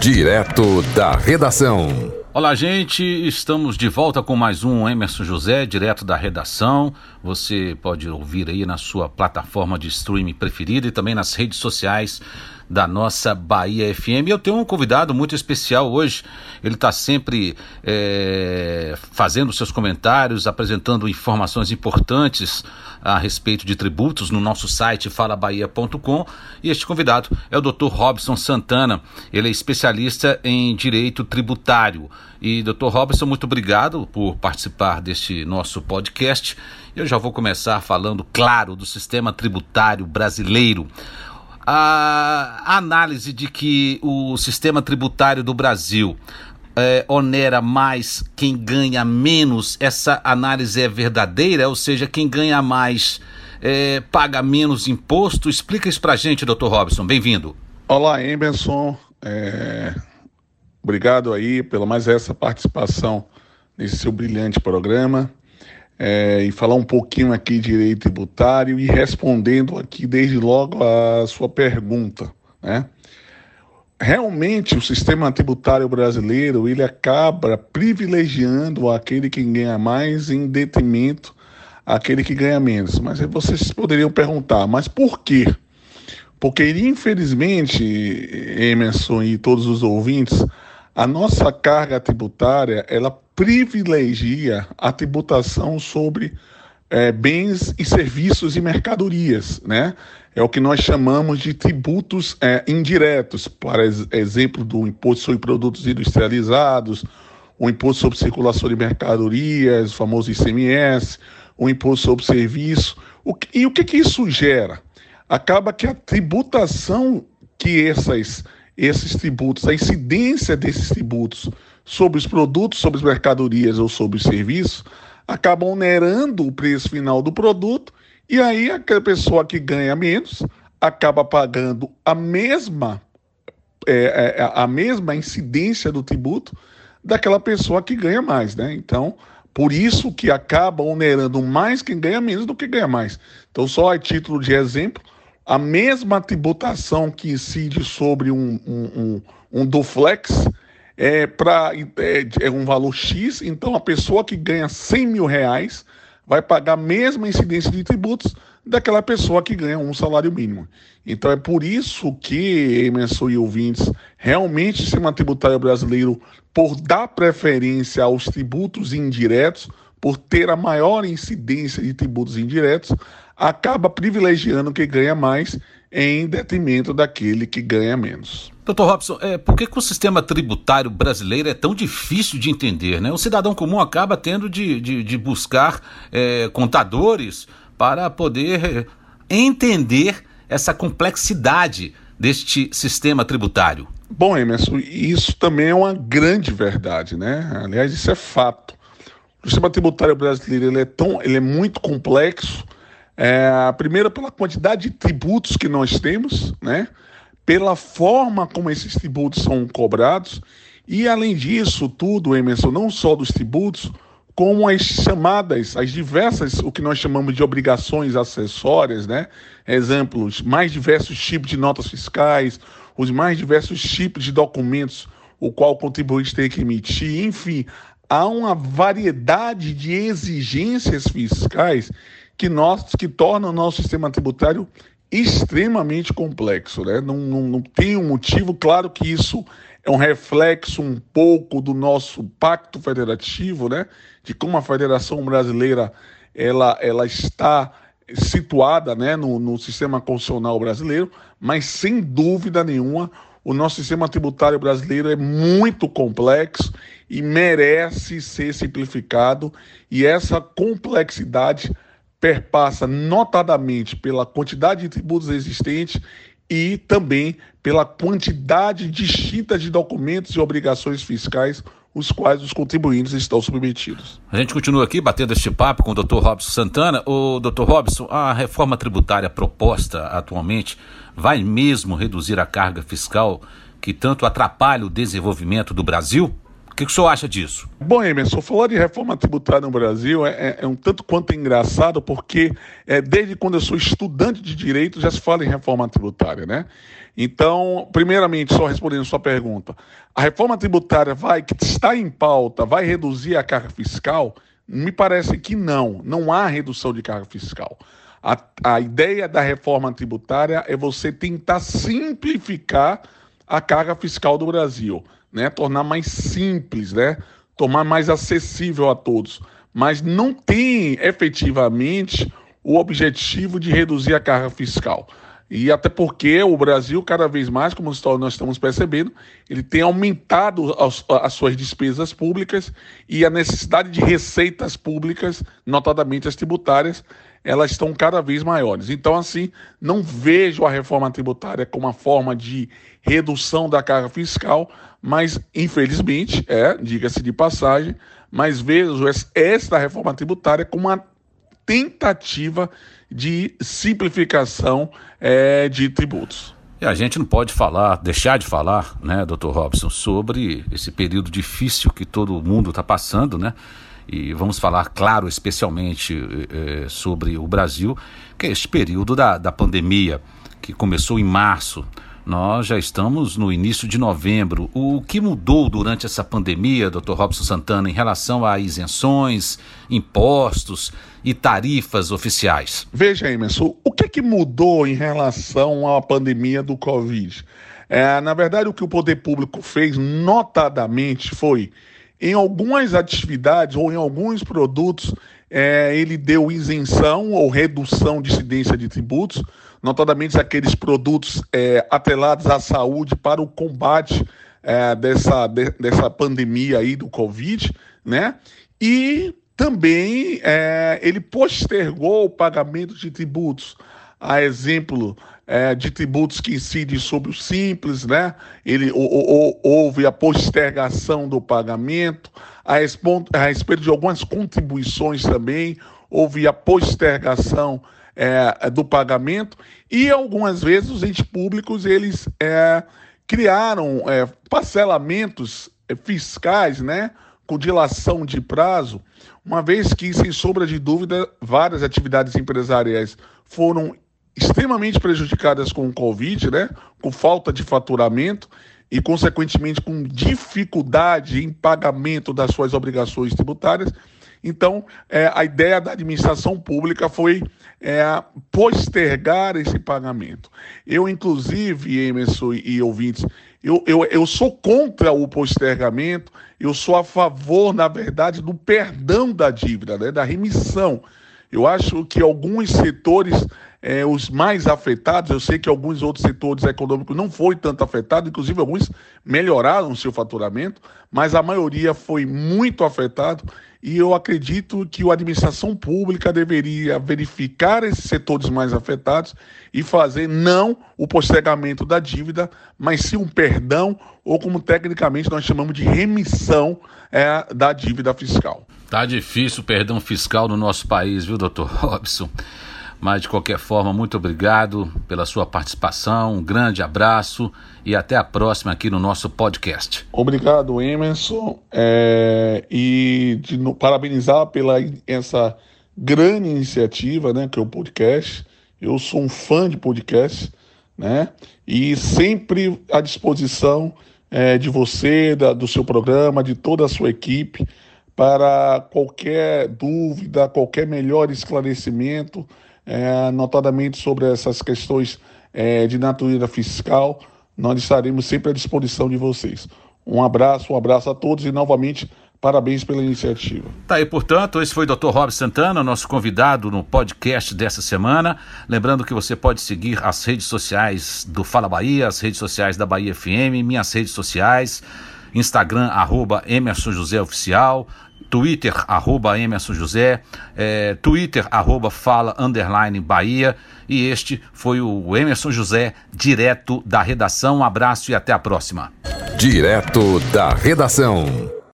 Direto da Redação. Olá, gente, estamos de volta com mais um Emerson José, direto da redação. Você pode ouvir aí na sua plataforma de streaming preferida e também nas redes sociais da nossa Bahia FM. Eu tenho um convidado muito especial hoje. Ele está sempre fazendo seus comentários, apresentando informações importantes a respeito de tributos no nosso site falabahia.com. E este convidado é o Dr. Robson Santana. Ele é especialista em direito tributário. E, Dr. Robson, muito obrigado por participar deste nosso podcast. Eu já vou começar falando, claro, do sistema tributário brasileiro. A análise de que o sistema tributário do Brasil onera mais quem ganha menos, essa análise é verdadeira? Ou seja, quem ganha mais paga menos imposto? Explica isso pra gente, Dr. Robson. Bem-vindo. Olá, Emerson. Obrigado aí pela mais essa participação nesse seu brilhante programa. E falar um pouquinho aqui de direito tributário e respondendo aqui desde logo a sua pergunta, né? Realmente o sistema tributário brasileiro, ele acaba privilegiando aquele que ganha mais em detrimento àquele que ganha menos. Mas aí vocês poderiam perguntar, mas por quê? Porque infelizmente, Emerson e todos os ouvintes, a nossa carga tributária, ela privilegia a tributação sobre bens e serviços e mercadorias, né? É o que nós chamamos de tributos indiretos, para exemplo do imposto sobre produtos industrializados, o imposto sobre circulação de mercadorias, o famoso ICMS, o imposto sobre serviço. E o que isso gera? Acaba que a tributação que esses tributos, a incidência desses tributos sobre os produtos, sobre as mercadorias ou sobre os serviços, acabam onerando o preço final do produto, e aí a pessoa que ganha menos acaba pagando a mesma incidência do tributo daquela pessoa que ganha mais, né? Então, por isso que acaba onerando mais quem ganha menos do que ganha mais. Então, só a título de exemplo, a mesma tributação que incide sobre um duplex é um valor X, então a pessoa que ganha 100 mil reais vai pagar a mesma incidência de tributos daquela pessoa que ganha um salário mínimo. Então é por isso que, Emerson e ouvintes, realmente o sistema tributário brasileiro, por dar preferência aos tributos indiretos, por ter a maior incidência de tributos indiretos, acaba privilegiando quem ganha mais em detrimento daquele que ganha menos. Doutor Robson, por que o sistema tributário brasileiro é tão difícil de entender, né? O cidadão comum acaba tendo de buscar contadores para poder entender essa complexidade deste sistema tributário. Bom, Emerson, isso também é uma grande verdade, né? Aliás, isso é fato. O sistema tributário brasileiro ele é muito complexo. Primeiro, pela quantidade de tributos que nós temos, né? Pela forma como esses tributos são cobrados. E, além disso tudo, Emerson, não só dos tributos, como as chamadas, as diversas, o que nós chamamos de obrigações acessórias, né? Exemplos, mais diversos tipos de notas fiscais, os mais diversos tipos de documentos, o qual o contribuinte tem que emitir. Enfim, há uma variedade de exigências fiscais que torna o nosso sistema tributário extremamente complexo, né? Não tem um motivo, claro que isso é um reflexo um pouco do nosso pacto federativo, né? De como a Federação Brasileira ela está situada, né? no sistema constitucional brasileiro, mas sem dúvida nenhuma o nosso sistema tributário brasileiro é muito complexo e merece ser simplificado, e essa complexidade perpassa notadamente pela quantidade de tributos existentes e também pela quantidade distinta de documentos e obrigações fiscais, os quais os contribuintes estão submetidos. A gente continua aqui batendo este papo com o Dr. Robson Santana. O Dr. Robson, a reforma tributária proposta atualmente vai mesmo reduzir a carga fiscal que tanto atrapalha o desenvolvimento do Brasil? O O que o senhor acha disso? Bom, Emerson, falar de reforma tributária no Brasil é um tanto quanto engraçado, porque desde quando eu sou estudante de direito já se fala em reforma tributária, né? Então, primeiramente, só respondendo a sua pergunta, a reforma tributária que está em pauta, vai reduzir a carga fiscal? Me parece que não há redução de carga fiscal. A ideia da reforma tributária é você tentar simplificar a carga fiscal do Brasil, né? Tornar mais simples, né? Tornar mais acessível a todos, mas não tem efetivamente o objetivo de reduzir a carga fiscal. E até porque o Brasil, cada vez mais, como nós estamos percebendo, ele tem aumentado as suas despesas públicas, e a necessidade de receitas públicas, notadamente as tributárias, elas estão cada vez maiores. Então, assim, não vejo a reforma tributária como uma forma de redução da carga fiscal, mas, infelizmente, diga-se de passagem, mas vejo esta reforma tributária como uma tentativa de simplificação de tributos. E a gente não pode deixar de falar, né, doutor Robson, sobre esse período difícil que todo mundo está passando, né? E vamos falar, claro, especialmente sobre o Brasil, que é este período da pandemia, que começou em março. Nós já estamos no início de novembro. O que mudou durante essa pandemia, Dr. Robson Santana, em relação a isenções, impostos e tarifas oficiais? Veja, Emerson, o que mudou em relação à pandemia do Covid? Na verdade, o que o poder público fez, notadamente, foi, em algumas atividades ou em alguns produtos, ele deu isenção ou redução de incidência de tributos, notadamente aqueles produtos atrelados à saúde para o combate dessa pandemia aí do Covid, né? E também ele postergou o pagamento de tributos, a exemplo de tributos que incidem sobre o Simples, né? Houve a postergação do pagamento, a respeito de algumas contribuições também, houve a postergação do pagamento, e algumas vezes os entes públicos eles criaram parcelamentos fiscais, né, com dilação de prazo, uma vez que, sem sombra de dúvida, várias atividades empresariais foram extremamente prejudicadas com o Covid, né, com falta de faturamento e, consequentemente, com dificuldade em pagamento das suas obrigações tributárias. Então, a ideia da administração pública foi postergar esse pagamento. Eu, inclusive, Emerson e ouvintes, eu sou contra o postergamento, eu sou a favor, na verdade, do perdão da dívida, né, da remissão. Eu acho que alguns setores, os mais afetados, eu sei que alguns outros setores econômicos não foram tanto afetados, inclusive alguns melhoraram o seu faturamento, mas a maioria foi muito afetado, e eu acredito que a administração pública deveria verificar esses setores mais afetados e fazer não o postergamento da dívida, mas sim um perdão, ou como tecnicamente nós chamamos de remissão da dívida fiscal. Tá difícil o perdão fiscal no nosso país, viu, doutor Robson? Mas, de qualquer forma, muito obrigado pela sua participação, um grande abraço e até a próxima aqui no nosso podcast. Obrigado, Emerson, e parabenizar pela essa grande iniciativa, né, que é o podcast. Eu sou um fã de podcast, né, e sempre à disposição de você, do seu programa, de toda a sua equipe, para qualquer dúvida, qualquer melhor esclarecimento, notadamente sobre essas questões de natureza fiscal, nós estaremos sempre à disposição de vocês. Um abraço a todos e, novamente, parabéns pela iniciativa. Tá aí, portanto, esse foi o Dr. Robson Santana, nosso convidado no podcast dessa semana. Lembrando que você pode seguir as redes sociais do Fala Bahia, as redes sociais da Bahia FM, minhas redes sociais, Instagram, @EmersonJoséOficial, Twitter, @EmersonJosé, Twitter, @Fala_Bahia, e este foi o Emerson José, direto da redação. Um abraço e até a próxima. Direto da redação.